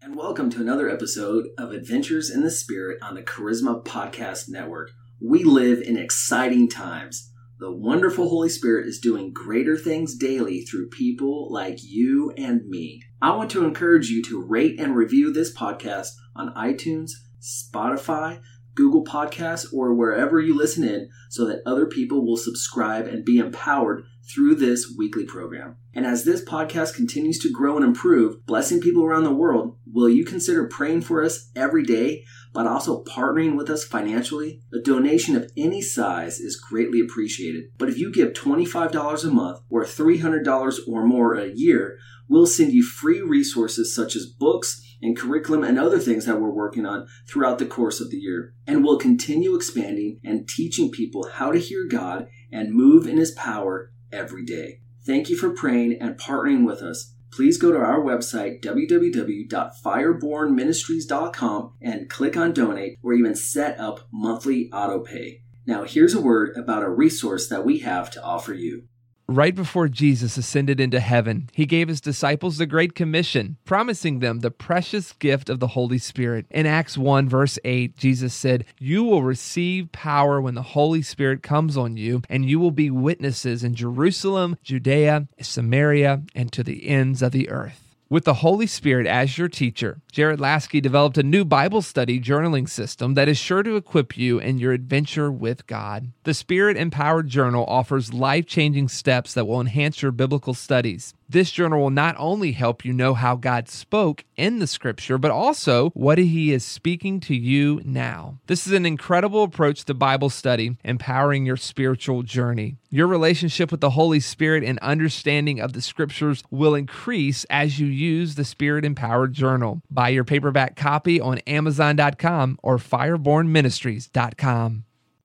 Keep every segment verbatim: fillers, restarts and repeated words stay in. And welcome to another episode of Adventures in the Spirit on the Charisma Podcast Network. We live in exciting times. The wonderful Holy Spirit is doing greater things daily through people like you and me. I want to encourage you to rate and review this podcast on iTunes, Spotify, Google Podcasts, or wherever you listen in so that other people will subscribe and be empowered through this weekly program. And as this podcast continues to grow and improve, blessing people around the world, will you consider praying for us every day, but also partnering with us financially? A donation of any size is greatly appreciated. But if you give twenty-five dollars a month or three hundred dollars or more a year, we'll send you free resources such as books and curriculum and other things that we're working on throughout the course of the year. And we'll continue expanding and teaching people how to hear God and move in His power every day. Thank you for praying and partnering with us. Please go to our website, w w w dot fireborn ministries dot com, and click on Donate, or even set up monthly autopay. Now, here's a word about a resource that we have to offer you. Right before Jesus ascended into heaven, He gave His disciples the Great Commission, promising them the precious gift of the Holy Spirit. In Acts one, verse eight, Jesus said, "You will receive power when the Holy Spirit comes on you, and you will be witnesses in Jerusalem, Judea, Samaria, and to the ends of the earth." With the Holy Spirit as your teacher, Jared Laskey developed a new Bible study journaling system that is sure to equip you in your adventure with God. The Spirit Empowered Journal offers life-changing steps that will enhance your biblical studies. This journal will not only help you know how God spoke in the Scripture, but also what He is speaking to you now. This is an incredible approach to Bible study, empowering your spiritual journey. Your relationship with the Holy Spirit and understanding of the Scriptures will increase as you use the Spirit Empowered Journal. Buy your paperback copy on amazon dot com or fireborn ministries dot com.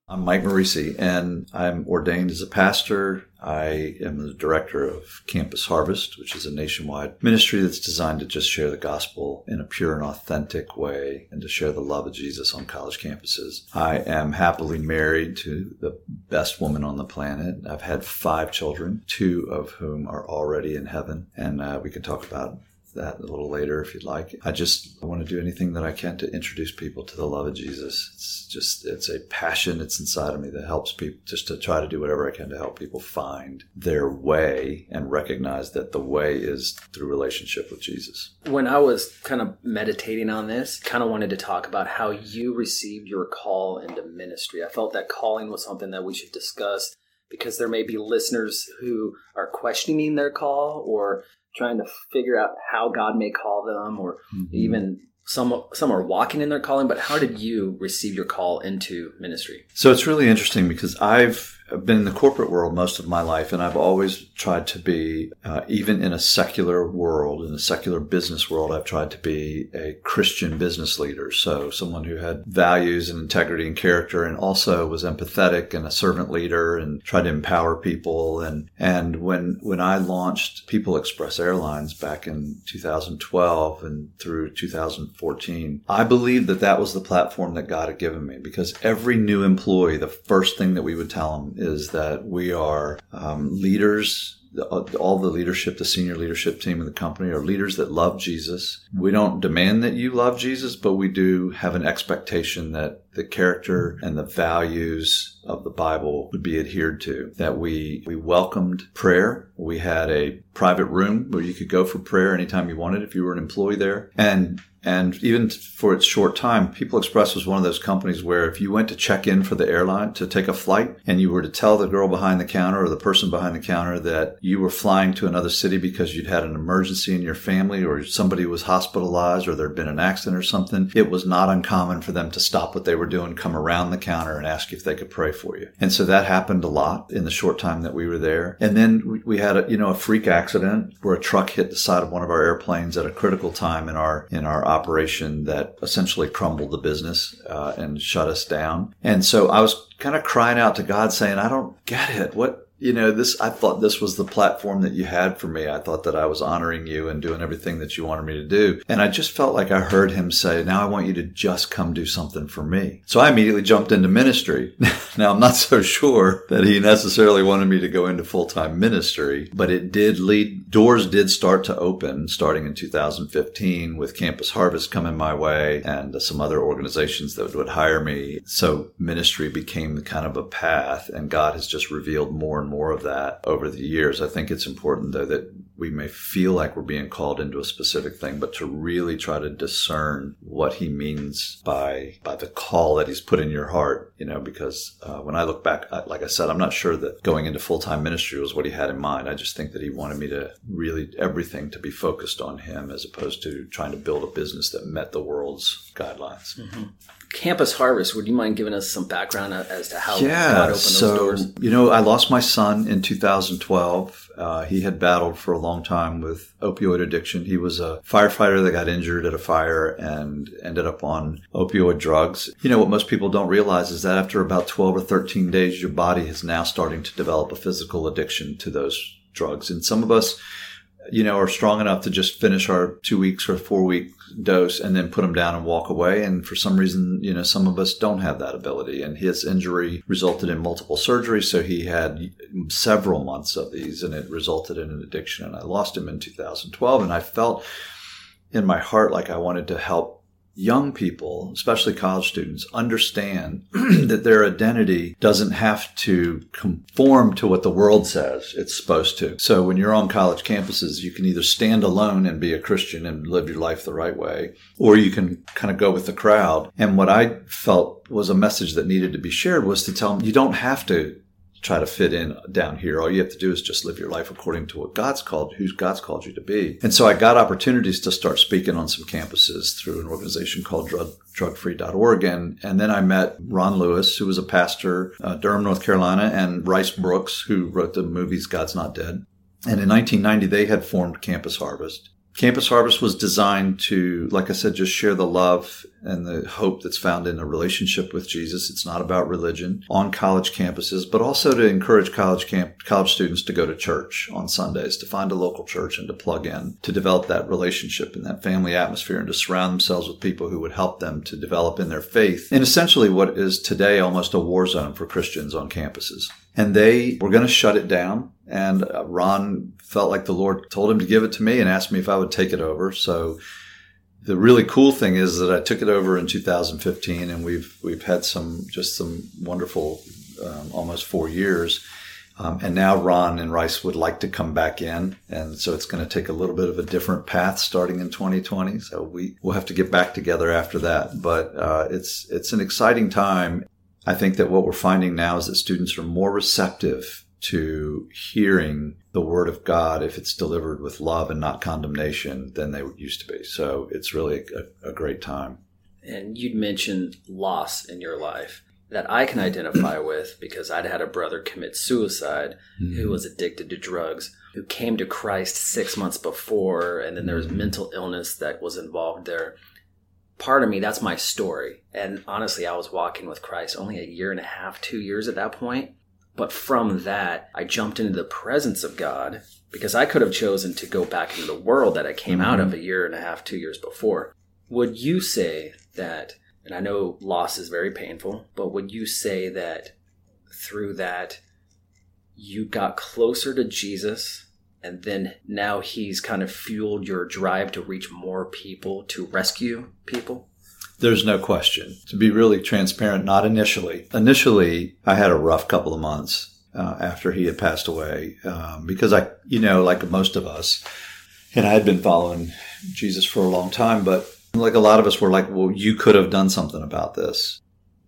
I'm Mike Morisi, and I'm ordained as a pastor. I am the director of Campus Harvest, which is a nationwide ministry that's designed to just share the gospel in a pure and authentic way and to share the love of Jesus on college campuses. I am happily married to the best woman on the planet. I've had five children, two of whom are already in heaven, and uh, we can talk about that a little later if you'd like. I just want to do anything that I can to introduce people to the love of Jesus. It's just, it's a passion that's inside of me that helps people, just to try to do whatever I can to help people find their way and recognize that the way is through relationship with Jesus. When I was kind of meditating on this, kind of wanted to talk about how you received your call into ministry. I felt that calling was something that we should discuss because there may be listeners who are questioning their call or trying to figure out how God may call them, or mm-hmm. even some some are walking in their calling. But how did you receive your call into ministry? So it's really interesting because I've I've been in the corporate world most of my life, and I've always tried to be, uh, even in a secular world, in a secular business world, I've tried to be a Christian business leader. So someone who had values and integrity and character, and also was empathetic and a servant leader, and tried to empower people. And, and when, when I launched People Express Airlines back in two thousand twelve and through two thousand fourteen, I believed that that was the platform that God had given me, because every new employee, the first thing that we would tell them is that we are um, leaders. All the leadership, the senior leadership team of the company, are leaders that love Jesus. We don't demand that you love Jesus, but we do have an expectation that the character and the values of the Bible would be adhered to, that we, we welcomed prayer. We had a private room where you could go for prayer anytime you wanted if you were an employee there. And And even for its short time, People Express was one of those companies where if you went to check in for the airline to take a flight and you were to tell the girl behind the counter or the person behind the counter that you were flying to another city because you'd had an emergency in your family or somebody was hospitalized or there'd been an accident or something, it was not uncommon for them to stop what they were doing, come around the counter and ask if they could pray for you. And so that happened a lot in the short time that we were there. And then we had a, you know, a freak accident where a truck hit the side of one of our airplanes at a critical time in our, in our operation that essentially crumbled the business uh, and shut us down. And so I was kind of crying out to God saying, I don't get it. What, you know, this, I thought this was the platform that you had for me. I thought that I was honoring you and doing everything that you wanted me to do. And I just felt like I heard him say, now I want you to just come do something for me. So I immediately jumped into ministry. Now, I'm not so sure that he necessarily wanted me to go into full-time ministry, but it did lead, doors did start to open starting in two thousand fifteen with Campus Harvest coming my way and some other organizations that would hire me. So ministry became the kind of a path, and God has just revealed more and more of that over the years. I think it's important, though, that we may feel like we're being called into a specific thing, but to really try to discern what he means by by the call that he's put in your heart, you know, because uh, when I look back, I, like I said, I'm not sure that going into full-time ministry was what he had in mind. I just think that he wanted me to really, everything to be focused on him as opposed to trying to build a business that met the world's guidelines. Mm-hmm. Campus Harvest, would you mind giving us some background as to how yeah, God opened so, those doors? You know, I lost my son in two thousand twelve. Uh, he had battled for a long time with opioid addiction. He was a firefighter that got injured at a fire and ended up on opioid drugs. You know, what most people don't realize is that after about twelve or thirteen days, your body is now starting to develop a physical addiction to those drugs. And some of us, you know, are strong enough to just finish our two weeks or four week dose and then put them down and walk away. And for some reason, you know, some of us don't have that ability. And his injury resulted in multiple surgeries. So he had several months of these, and it resulted in an addiction. And I lost him in two thousand twelve. And I felt in my heart like I wanted to help young people, especially college students, understand that their identity doesn't have to conform to what the world says it's supposed to. So when you're on college campuses, you can either stand alone and be a Christian and live your life the right way, or you can kind of go with the crowd. And what I felt was a message that needed to be shared was to tell them, you don't have to try to fit in down here. All you have to do is just live your life according to what God's called, who God's called you to be. And so I got opportunities to start speaking on some campuses through an organization called Drug Free dot org. And, and then I met Ron Lewis, who was a pastor, uh, Durham, North Carolina, and Rice Brooks, who wrote the movies God's Not Dead. And in nineteen ninety, they had formed Campus Harvest. Campus Harvest was designed to, like I said, just share the love and the hope that's found in a relationship with Jesus. It's not about religion on college campuses, but also to encourage college camp, college students to go to church on Sundays, to find a local church and to plug in, to develop that relationship and that family atmosphere, and to surround themselves with people who would help them to develop in their faith. And essentially what is today almost a war zone for Christians on campuses. And they were going to shut it down. And Ron felt like the Lord told him to give it to me and asked me if I would take it over. So the really cool thing is that I took it over in two thousand fifteen, and we've we've had some just some wonderful um, almost four years. Um, and now Ron and Rice would like to come back in. And so it's going to take a little bit of a different path starting in twenty twenty. So we we'll have to get back together after that. But uh, it's it's an exciting time. I think that what we're finding now is that students are more receptive to hearing the word of God if it's delivered with love and not condemnation than they used to be. So it's really a, a great time. And you'd mentioned loss in your life. that I can identify with, because I'd had a brother commit suicide mm-hmm. who was addicted to drugs, who came to Christ six months before, and then there was mental illness that was involved there. Part of me, that's my story. And honestly, I was walking with Christ only a year and a half, two years at that point. But from that, I jumped into the presence of God, because I could have chosen to go back into the world that I came out of a year and a half, two years before. Would you say that, and I know loss is very painful, but would you say that through that you got closer to Jesus, and then now he's kind of fueled your drive to reach more people, to rescue people? There's no question. To be really transparent, not initially. Initially, I had a rough couple of months uh, after he had passed away um, because I, you know, like most of us, and I had been following Jesus for a long time, but like a lot of us were like, well, you could have done something about this.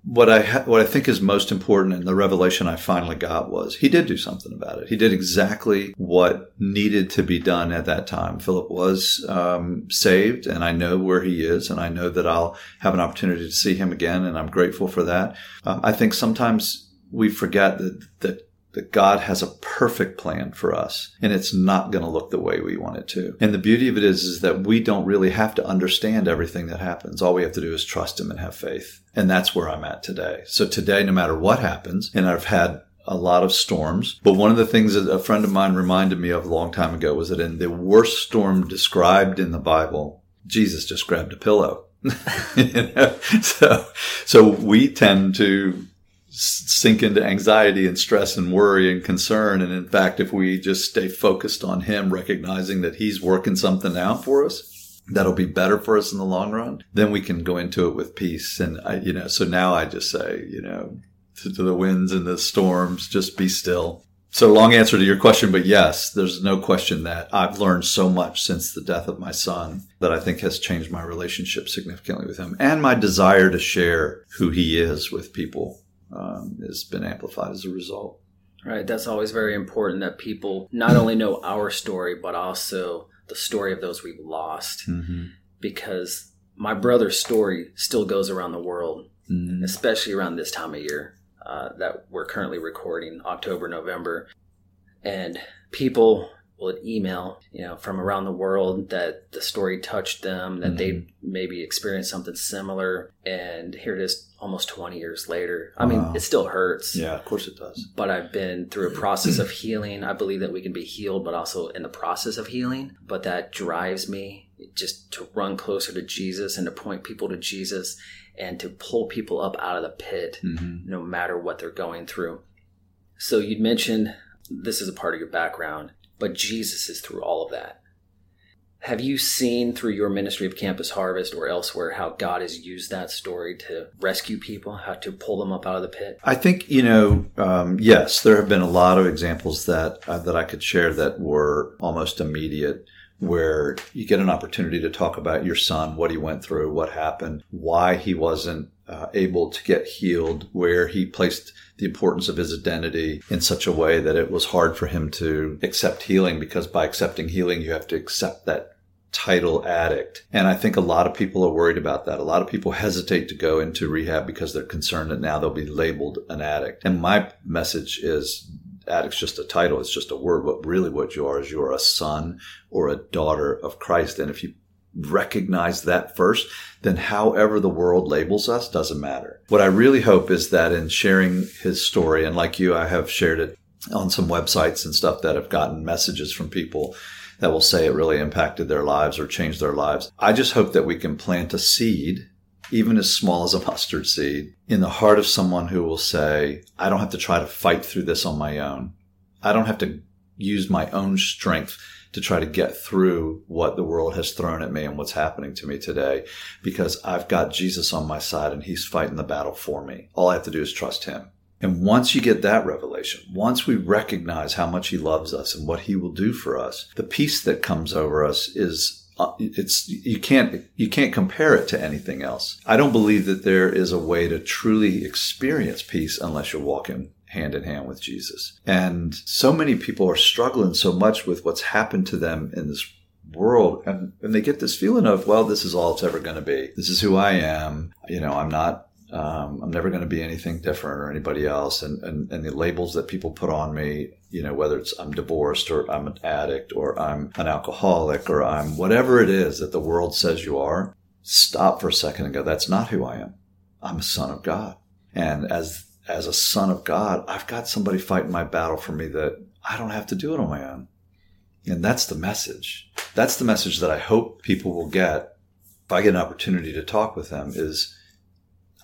What I ha- what I think is most important in the revelation I finally got was he did do something about it. He did exactly what needed to be done at that time. Philip was um, saved, and I know where he is, and I know that I'll have an opportunity to see him again, and I'm grateful for that. Um, I think sometimes we forget that, that that God has a perfect plan for us, and it's not going to look the way we want it to. And the beauty of it is, is that we don't really have to understand everything that happens. All we have to do is trust him and have faith. And that's where I'm at today. So today, no matter what happens, and I've had a lot of storms, but one of the things that a friend of mine reminded me of a long time ago was that in the worst storm described in the Bible, Jesus just grabbed a pillow. You know? So, so we tend to sink into anxiety and stress and worry and concern. And in fact, if we just stay focused on him, recognizing that he's working something out for us, that'll be better for us in the long run, then we can go into it with peace. And I, you know, so now I just say, you know, to, to the winds and the storms, just be still. So long answer to your question, but yes, there's no question that I've learned so much since the death of my son that I think has changed my relationship significantly with him, and my desire to share who he is with people. Um, has been amplified as a result. Right. That's always very important, that people not only know our story, but also the story of those we've lost. Mm-hmm. Because my brother's story still goes around the world, mm-hmm. especially around this time of year uh, that we're currently recording, October, November. And people will email, you know, from around the world that the story touched them, that mm-hmm. they maybe experienced something similar. And here it is almost twenty years later. I mean, wow. It still hurts. Yeah, of course it does. But I've been through a process of healing. I believe that we can be healed, but also in the process of healing. But that drives me just to run closer to Jesus and to point people to Jesus and to pull people up out of the pit, mm-hmm. no matter what they're going through. So you'd mentioned this is a part of your background, but Jesus is through all of that. Have you seen through your ministry of Campus Harvest or elsewhere how God has used that story to rescue people, how to pull them up out of the pit? I think, you know, um, yes, there have been a lot of examples that uh, that I could share that were almost immediate, where you get an opportunity to talk about your son, what he went through, what happened, why he wasn't uh, able to get healed, where he placed the importance of his identity in such a way that it was hard for him to accept healing, because by accepting healing, you have to accept that title addict. And I think a lot of people are worried about that. A lot of people hesitate to go into rehab because they're concerned that now they'll be labeled an addict. And my message is, addict's just a title. It's just a word. But really what you are is you're a son or a daughter of Christ. And if you recognize that first, then however the world labels us doesn't matter. What I really hope is that in sharing his story, and like you, I have shared it on some websites and stuff that have gotten messages from people that will say it really impacted their lives or changed their lives. I just hope that we can plant a seed, even as small as a mustard seed, in the heart of someone who will say, I don't have to try to fight through this on my own. I don't have to use my own strength to try to get through what the world has thrown at me and what's happening to me today, because I've got Jesus on my side and he's fighting the battle for me. All I have to do is trust him. And once you get that revelation, once we recognize how much he loves us and what he will do for us, the peace that comes over us is, it's, you can't, you can't compare it to anything else. I don't believe that there is a way to truly experience peace unless you're walking hand in hand with Jesus. And so many people are struggling so much with what's happened to them in this world, and, and they get this feeling of, well, this is all it's ever going to be. This is who I am. You know, I'm not Um, I'm never going to be anything different or anybody else. And, and, and the labels that people put on me, you know, whether it's I'm divorced or I'm an addict or I'm an alcoholic or I'm whatever it is that the world says you are, stop for a second and go, that's not who I am. I'm a son of God. And as, as a son of God, I've got somebody fighting my battle for me that I don't have to do it on my own. And that's the message. That's the message that I hope people will get if I get an opportunity to talk with them is,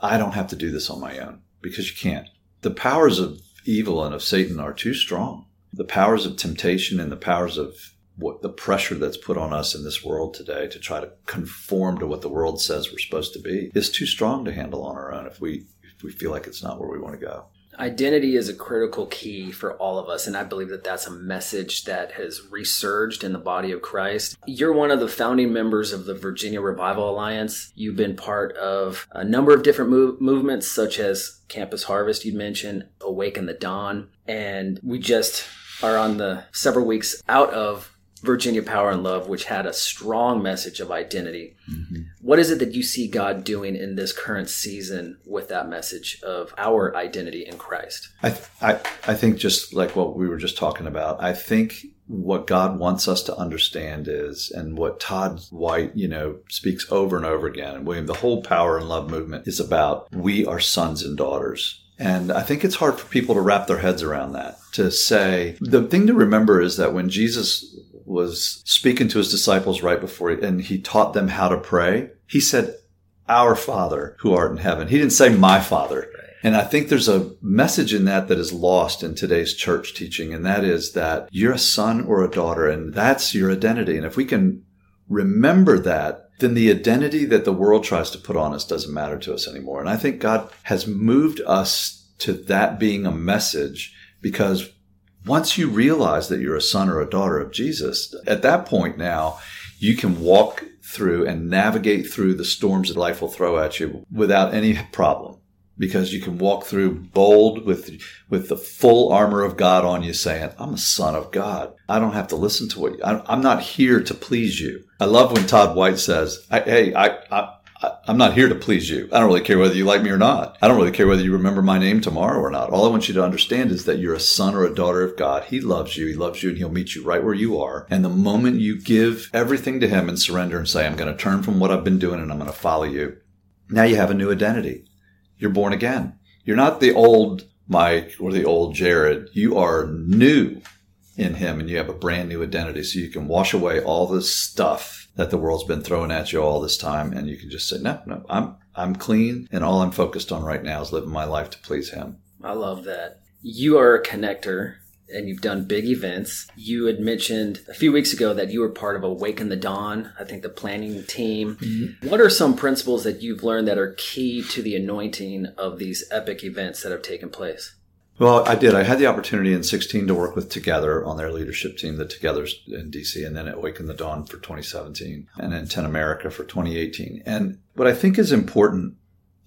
I don't have to do this on my own because you can't. The powers of evil and of Satan are too strong. The powers of temptation and the powers of what the pressure that's put on us in this world today to try to conform to what the world says we're supposed to be is too strong to handle on our own if we if we feel like it's not where we want to go. Identity is a critical key for all of us, and I believe that that's a message that has resurged in the body of Christ. You're one of the founding members of the Virginia Revival Alliance. You've been part of a number of different move- movements, such as Campus Harvest, you mentioned, Awaken the Dawn, and we just are on the several weeks out of Virginia Power and Love, which had a strong message of identity. Mm-hmm. What is it that you see God doing in this current season with that message of our identity in Christ? I th- I, I think just like what we were just talking about, I think what God wants us to understand is, and what Todd White, you know, speaks over and over again, and William, the whole Power and Love movement is about we are sons and daughters. And I think it's hard for people to wrap their heads around that, to say, the thing to remember is that when Jesus was speaking to his disciples right before, he, and he taught them how to pray. He said, our Father who art in heaven. He didn't say my Father. Right. And I think there's a message in that that is lost in today's church teaching. And that is that you're a son or a daughter, and that's your identity. And if we can remember that, then the identity that the world tries to put on us doesn't matter to us anymore. And I think God has moved us to that being a message, because once you realize that you're a son or a daughter of Jesus, at that point now, you can walk through and navigate through the storms that life will throw at you without any problem, because you can walk through bold with with the full armor of God on you, saying, I'm a son of God. I don't have to listen to what you, I, I'm not here to please you. I love when Todd White says, I, hey, I, I, I, I'm not here to please you. I don't really care whether you like me or not. I don't really care whether you remember my name tomorrow or not. All I want you to understand is that you're a son or a daughter of God. He loves you. He loves you, and he'll meet you right where you are. And the moment you give everything to him and surrender and say, I'm going to turn from what I've been doing and I'm going to follow you, now you have a new identity. You're born again. You're not the old Mike or the old Jared. You are new in him, and you have a brand new identity. So you can wash away all this stuff that the world's been throwing at you all this time, and you can just say, no, no, I'm I'm clean, and all I'm focused on right now is living my life to please him. I love that. You are a connector, and you've done big events. You had mentioned a few weeks ago that you were part of Awaken the Dawn, I think the planning team. Mm-hmm. What are some principles that you've learned that are key to the anointing of these epic events that have taken place? Well, I did. I had the opportunity in sixteen to work with Together on their leadership team, the Together's in D C, and then at Awaken the Dawn for twenty seventeen, and then ten America for twenty eighteen. And what I think is important,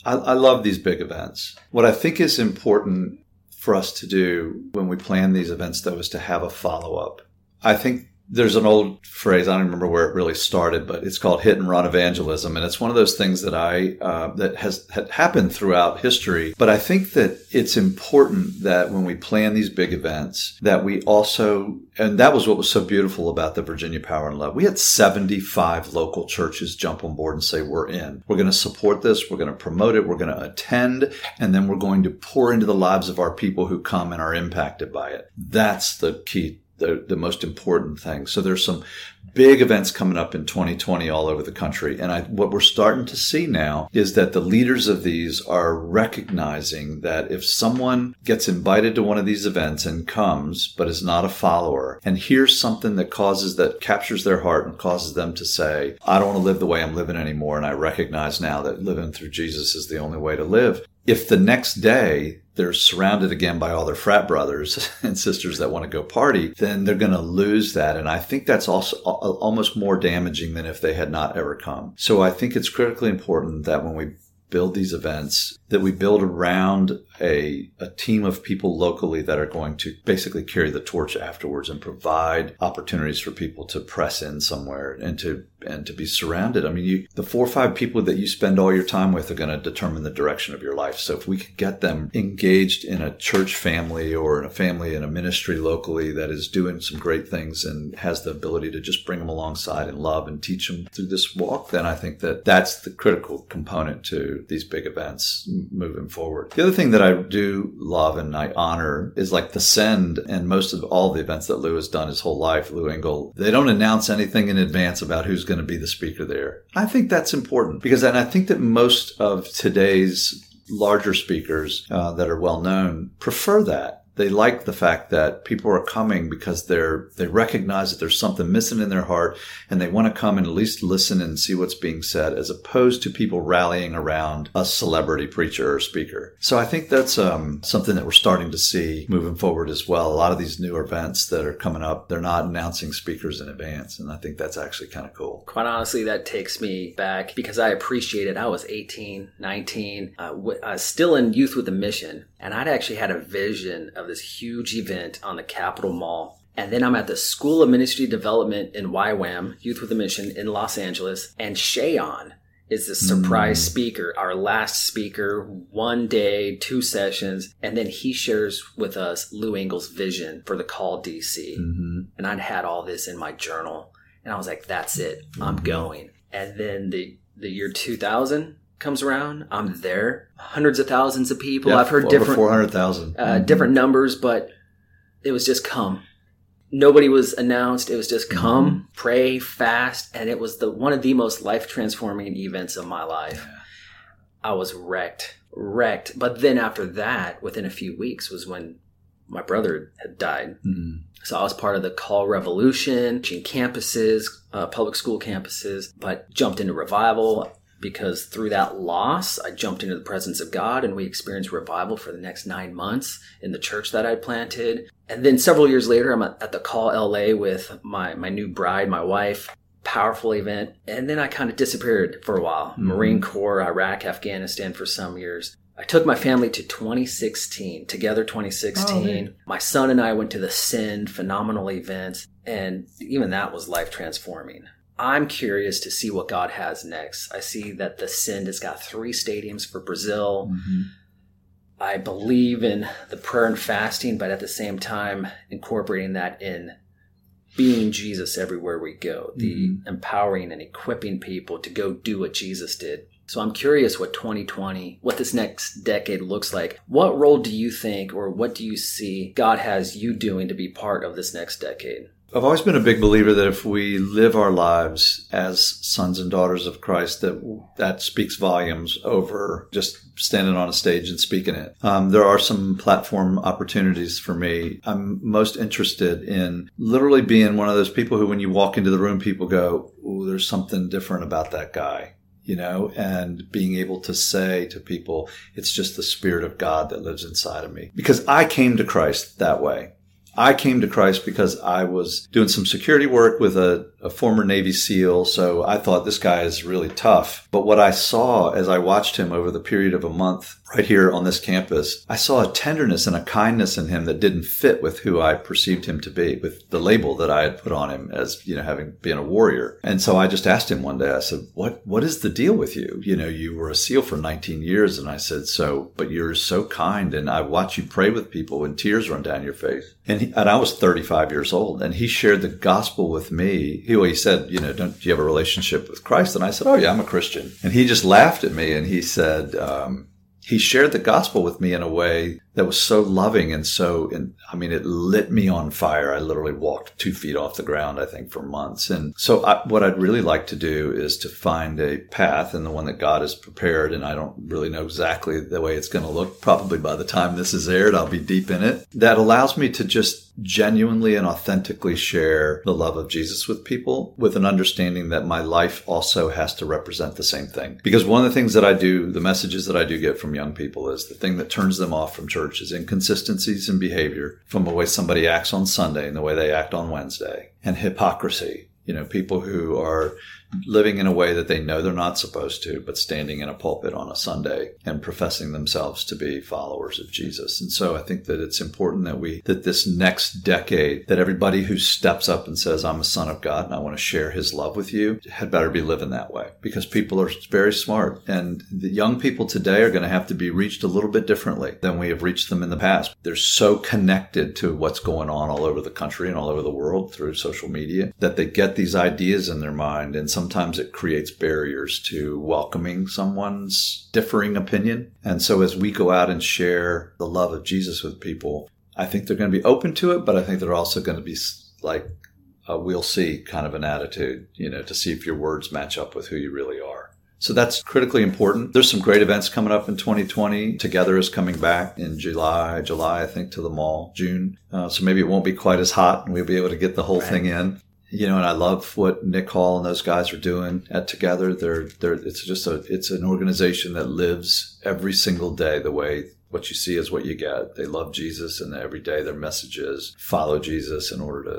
I, I love these big events. What I think is important for us to do when we plan these events, though, is to have a follow-up. I think there's an old phrase, I don't remember where it really started, but it's called hit and run evangelism. And it's one of those things that I, uh, that has had happened throughout history. But I think that it's important that when we plan these big events, that we also, and that was what was so beautiful about the Virginia Power and Love. We had seventy-five local churches jump on board and say, we're in, we're going to support this. We're going to promote it. We're going to attend. And then we're going to pour into the lives of our people who come and are impacted by it. That's the key. The, the most important thing. So there's some big events coming up in twenty twenty all over the country. And I, what we're starting to see now is that the leaders of these are recognizing that if someone gets invited to one of these events and comes, but is not a follower, and hears something that causes, that captures their heart and causes them to say, I don't want to live the way I'm living anymore. And I recognize now that living through Jesus is the only way to live. If the next day they're surrounded again by all their frat brothers and sisters that want to go party, then they're going to lose that. And I think that's also almost more damaging than if they had not ever come. So I think it's critically important that when we build these events, that we build around a, a team of people locally that are going to basically carry the torch afterwards and provide opportunities for people to press in somewhere and to and to be surrounded. I mean, you, the four or five people that you spend all your time with are going to determine the direction of your life. So if we could get them engaged in a church family or in a family in a ministry locally that is doing some great things and has the ability to just bring them alongside and love and teach them through this walk, then I think that that's the critical component to these big events moving forward. The other thing that I do love and I honor is like The Send and most of all the events that Lou has done his whole life, Lou Engle. They don't announce anything in advance about who's going to be the speaker there. I think that's important because and I think that most of today's larger speakers uh, that are well known prefer that. They like the fact that people are coming because they're, they recognize that there's something missing in their heart and they want to come and at least listen and see what's being said as opposed to people rallying around a celebrity preacher or speaker. So I think that's um, something that we're starting to see moving forward as well. A lot of these newer events that are coming up, they're not announcing speakers in advance. And I think that's actually kind of cool. Quite honestly, that takes me back because I appreciate it. I was eighteen, nineteen, uh, w- uh, still in Youth with a Mission. And I'd actually had a vision of this huge event on the Capitol Mall. And then I'm at the School of Ministry Development in Y WAM, Youth with a Mission in Los Angeles. And Shayon is the surprise mm. speaker, our last speaker, one day, two sessions. And then he shares with us Lou Engle's vision for The Call D C. Mm-hmm. And I'd had all this in my journal. And I was like, that's it. Mm-hmm. I'm going. And then the, the year two thousand comes around, I'm there. Hundreds of thousands of people. Yeah, I've heard different four hundred thousand uh, different numbers, but it was just come. Nobody was announced. It was just come, mm-hmm. pray, fast, and it was the one of the most life-transforming events of my life. Yeah. I was wrecked, wrecked. But then after that, within a few weeks, was when my brother had died. Mm-hmm. So I was part of the Call Revolution, teaching campuses, uh, public school campuses, but jumped into revival. Because through that loss, I jumped into the presence of God and we experienced revival for the next nine months in the church that I planted. And then several years later, I'm at the Call L A with my, my new bride, my wife. Powerful event. And then I kind of disappeared for a while. Mm-hmm. Marine Corps, Iraq, Afghanistan for some years. I took my family to twenty sixteen, Together twenty sixteen. Oh, my son and I went to the Send, phenomenal event. And even that was life transforming. I'm curious to see what God has next. I see that the Send has got three stadiums for Brazil. Mm-hmm. I believe in the prayer and fasting, but at the same time, incorporating that in being Jesus everywhere we go, mm-hmm. the empowering and equipping people to go do what Jesus did. So I'm curious what twenty twenty, what this next decade looks like. What role do you think or what do you see God has you doing to be part of this next decade? I've always been a big believer that if we live our lives as sons and daughters of Christ, that that speaks volumes over just standing on a stage and speaking it. Um, there are some platform opportunities for me. I'm most interested in literally being one of those people who when you walk into the room, people go, "Ooh, there's something different about that guy." You know, and being able to say to people, it's just the Spirit of God that lives inside of me. Because I came to Christ that way. I came to Christ because I was doing some security work with a, a former Navy SEAL, so I thought this guy is really tough. But what I saw as I watched him over the period of a month right here on this campus, I saw a tenderness and a kindness in him that didn't fit with who I perceived him to be, with the label that I had put on him as, you know, having been a warrior. And so I just asked him one day, I said, what, what is the deal with you? You know, you were a SEAL for nineteen years. And I said, so, but you're so kind. And I watch you pray with people and tears run down your face. And he, and I was thirty-five years old and he shared the gospel with me. He, he said, you know, don't do you have a relationship with Christ? And I said, oh yeah, I'm a Christian. And he just laughed at me and he said, um, he shared the gospel with me in a way that was so loving and so, and I mean, it lit me on fire. I literally walked two feet off the ground, I think, for months. And so I, what I'd really like to do is to find a path and the one that God has prepared. And I don't really know exactly the way it's going to look. Probably by the time this is aired, I'll be deep in it. That allows me to just genuinely and authentically share the love of Jesus with people with an understanding that my life also has to represent the same thing. Because one of the things that I do, the messages that I do get from young people is the thing that turns them off from church is inconsistencies in behavior from the way somebody acts on Sunday and the way they act on Wednesday and hypocrisy. You know, people who are living in a way that they know they're not supposed to, but standing in a pulpit on a Sunday and professing themselves to be followers of Jesus. And so I think that it's important that we, that this next decade, that everybody who steps up and says, I'm a son of God and I want to share his love with you, had better be living that way, because people are very smart. And the young people today are going to have to be reached a little bit differently than we have reached them in the past. They're so connected to what's going on all over the country and all over the world through social media that they get these ideas in their mind, and some Sometimes it creates barriers to welcoming someone's differing opinion. And so as we go out and share the love of Jesus with people, I think they're going to be open to it, but I think they're also going to be like a we'll see kind of an attitude, you know, to see if your words match up with who you really are. So that's critically important. There's some great events coming up in twenty twenty. Together is coming back in July, July, I think, to the mall, June. Uh, so maybe it won't be quite as hot and we'll be able to get the whole right. thing in. You know, and I love what Nick Hall and those guys are doing at Together. They're, they're, it's just a, it's an organization that lives every single day the way what you see is what you get. They love Jesus, and every day their message is follow Jesus in order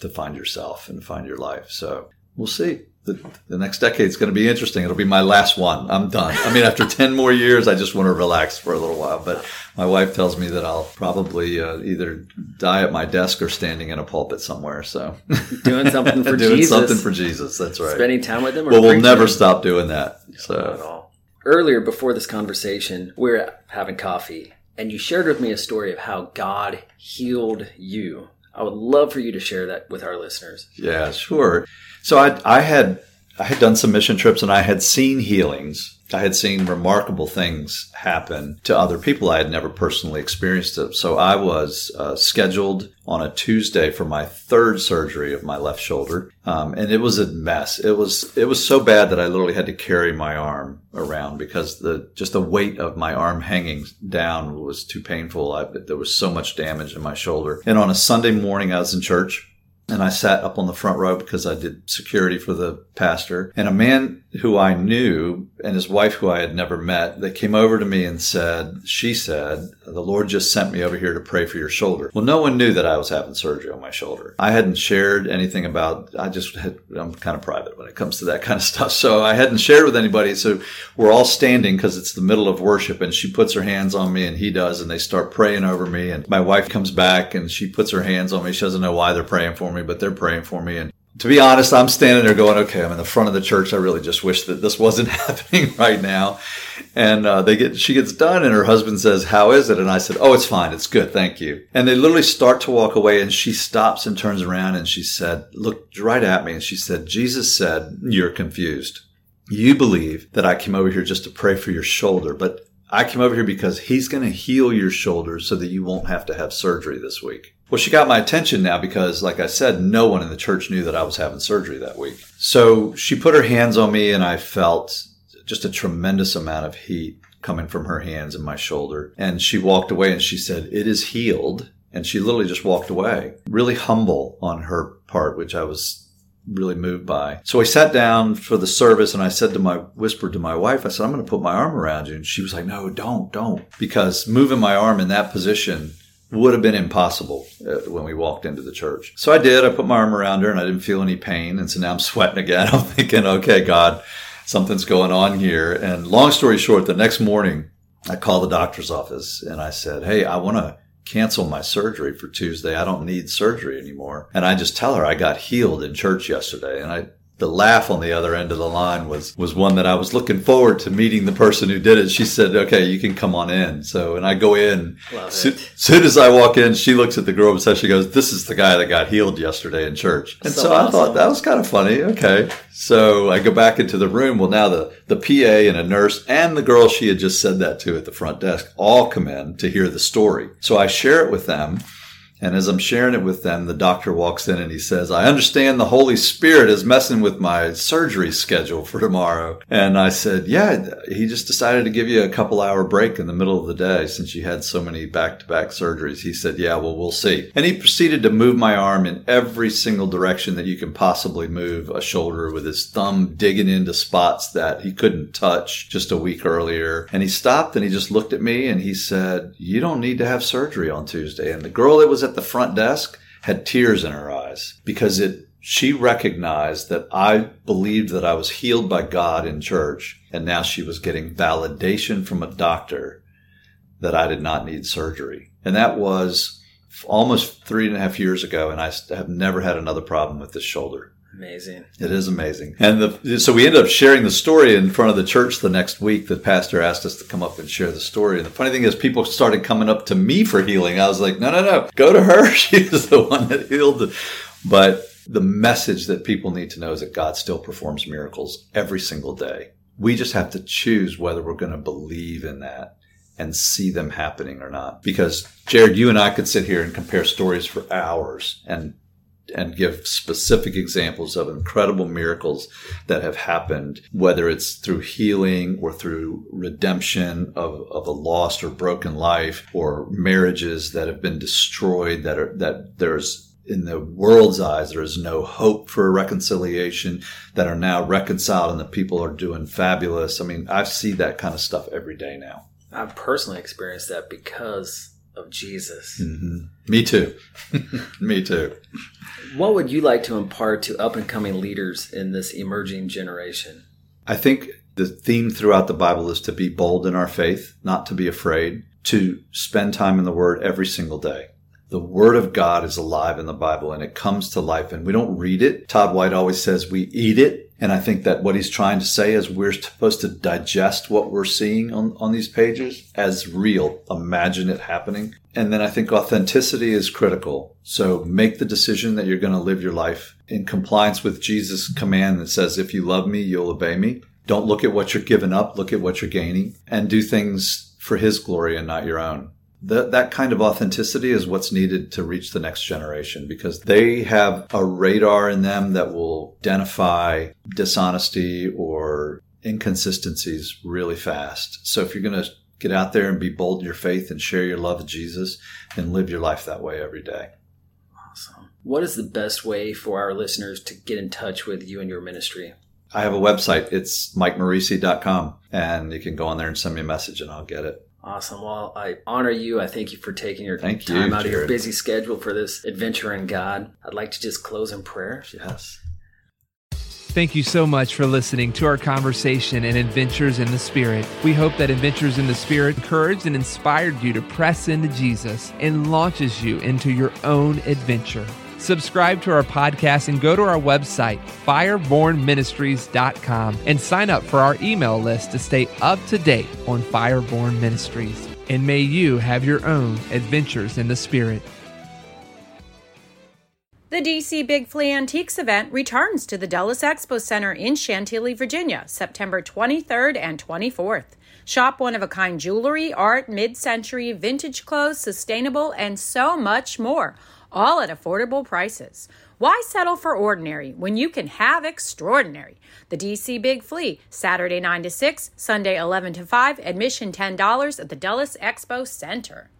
to, to find yourself and find your life. So we'll see. The, the next decade is going to be interesting. It'll be my last one. I'm done. I mean, after ten more years, I just want to relax for a little while. But my wife tells me that I'll probably uh, either die at my desk or standing in a pulpit somewhere. So doing something for doing Jesus. Doing something for Jesus. That's right. Spending time with him. Or well, we'll never him? stop doing that. So not at all. Earlier, before this conversation, we were having coffee, and you shared with me a story of how God healed you. I would love for you to share that with our listeners. Yeah, sure. So I, I had I had done some mission trips, and I had seen healings. I had seen remarkable things happen to other people. I had never personally experienced it. So I was uh, scheduled on a Tuesday for my third surgery of my left shoulder, um, and it was a mess. It was it was so bad that I literally had to carry my arm around because the just the weight of my arm hanging down was too painful. I, there was so much damage in my shoulder. And on a Sunday morning, I was in church. And I sat up on the front row because I did security for the pastor. And a man who I knew and his wife who I had never met, they came over to me and said, she said, the Lord just sent me over here to pray for your shoulder. Well, no one knew that I was having surgery on my shoulder. I hadn't shared anything about, I just had, I'm kind of private when it comes to that kind of stuff. So I hadn't shared with anybody. So we're all standing because it's the middle of worship, and she puts her hands on me and he does, and they start praying over me. And my wife comes back and she puts her hands on me. She doesn't know why they're praying for me. me, but they're praying for me. And to be honest, I'm standing there going, okay, I'm in the front of the church. I really just wish that this wasn't happening right now. And uh, they get, she gets done, and her husband says, how is it? And I said, oh, it's fine. It's good. Thank you. And they literally start to walk away, and she stops and turns around, and she said, looked right at me. And she said, Jesus said, you're confused. You believe that I came over here just to pray for your shoulder, but I came over here because he's going to heal your shoulder so that you won't have to have surgery this week. Well, she got my attention now because, like I said, no one in the church knew that I was having surgery that week. So she put her hands on me, and I felt just a tremendous amount of heat coming from her hands and my shoulder. And she walked away, and she said, it is healed. And she literally just walked away, really humble on her part, which I was really moved by. So I sat down for the service, and I said to my, whispered to my wife, I said, I'm going to put my arm around you. And she was like, no, don't, don't. Because moving my arm in that position would have been impossible when we walked into the church. So I did. I put my arm around her, and I didn't feel any pain. And so now I'm sweating again. I'm thinking, okay, God, something's going on here. And long story short, the next morning, I called the doctor's office, and I said, hey, I want to cancel my surgery for Tuesday. I don't need surgery anymore. And I just tell her I got healed in church yesterday. And I, the laugh on the other end of the line was, was one that I was looking forward to meeting the person who did it. She said, okay, you can come on in. So, and I go in. As so, soon as I walk in, she looks at the girl and says, she goes, this is the guy that got healed yesterday in church. And so, so awesome. I thought that was kind of funny. Okay. So I go back into the room. Well, now the, the P A and a nurse and the girl she had just said that to at the front desk all come in to hear the story. So I share it with them. And as I'm sharing it with them, the doctor walks in and he says, I understand the Holy Spirit is messing with my surgery schedule for tomorrow. And I said, yeah, he just decided to give you a couple hour break in the middle of the day since you had so many back-to-back surgeries. He said, yeah, well, we'll see. And he proceeded to move my arm in every single direction that you can possibly move a shoulder, with his thumb digging into spots that he couldn't touch just a week earlier. And he stopped and he just looked at me and he said, you don't need to have surgery on Tuesday. And the girl that was at the front desk had tears in her eyes because it She recognized that I believed that I was healed by God in church, and now she was getting validation from a doctor that I did not need surgery. And that was almost three and a half years ago, and I have never had another problem with this shoulder. Amazing. It is amazing. And the, so we ended up sharing the story in front of the church the next week. The pastor asked us to come up and share the story. And the funny thing is, people started coming up to me for healing. I was like, no, no, no, go to her. She was the one that healed the, but the message that people need to know is that God still performs miracles every single day. We just have to choose whether we're going to believe in that and see them happening or not. Because, Jared, you and I could sit here and compare stories for hours and and give specific examples of incredible miracles that have happened, whether it's through healing or through redemption of, of a lost or broken life, or marriages that have been destroyed, that are that there's in the world's eyes, there is no hope for reconciliation, that are now reconciled and the people are doing fabulous. I mean, I see that kind of stuff every day now. I've personally experienced that because of Jesus. Mm-hmm. Me too. Me too. What would you like to impart to up-and-coming leaders in this emerging generation? I think the theme throughout the Bible is to be bold in our faith, not to be afraid, to spend time in the Word every single day. The Word of God is alive in the Bible, and it comes to life, and we don't read it. Todd White always says we eat it, and I think that what he's trying to say is we're supposed to digest what we're seeing on, on these pages as real. Imagine it happening. And then I think authenticity is critical. So make the decision that you're going to live your life in compliance with Jesus' command that says, if you love me, you'll obey me. Don't look at what you're giving up. Look at what you're gaining, and do things for his glory and not your own. The, that kind of authenticity is what's needed to reach the next generation, because they have a radar in them that will identify dishonesty or inconsistencies really fast. So if you're going to get out there and be bold in your faith and share your love of Jesus, and live your life that way every day. Awesome. What is the best way for our listeners to get in touch with you and your ministry? I have a website. It's mike morisi dot com, and you can go on there and send me a message and I'll get it. Awesome. Well, I honor you. I thank you for taking your thank time you, out Jared. of your busy schedule for this adventure in God. I'd like to just close in prayer. Yes. Thank you so much for listening to our conversation in Adventures in the Spirit. We hope that Adventures in the Spirit encouraged and inspired you to press into Jesus and launches you into your own adventure. Subscribe to our podcast and go to our website, fireborn ministries dot com, and sign up for our email list to stay up to date on Fireborn Ministries. And may you have your own adventures in the Spirit. The D C Big Flea Antiques event returns to the Dulles Expo Center in Chantilly, Virginia, September twenty-third and twenty-fourth. Shop one-of-a-kind jewelry, art, mid-century, vintage clothes, sustainable, and so much more, all at affordable prices. Why settle for ordinary when you can have extraordinary? The D C Big Flea, Saturday nine to six, Sunday eleven to five, admission ten dollars at the Dulles Expo Center.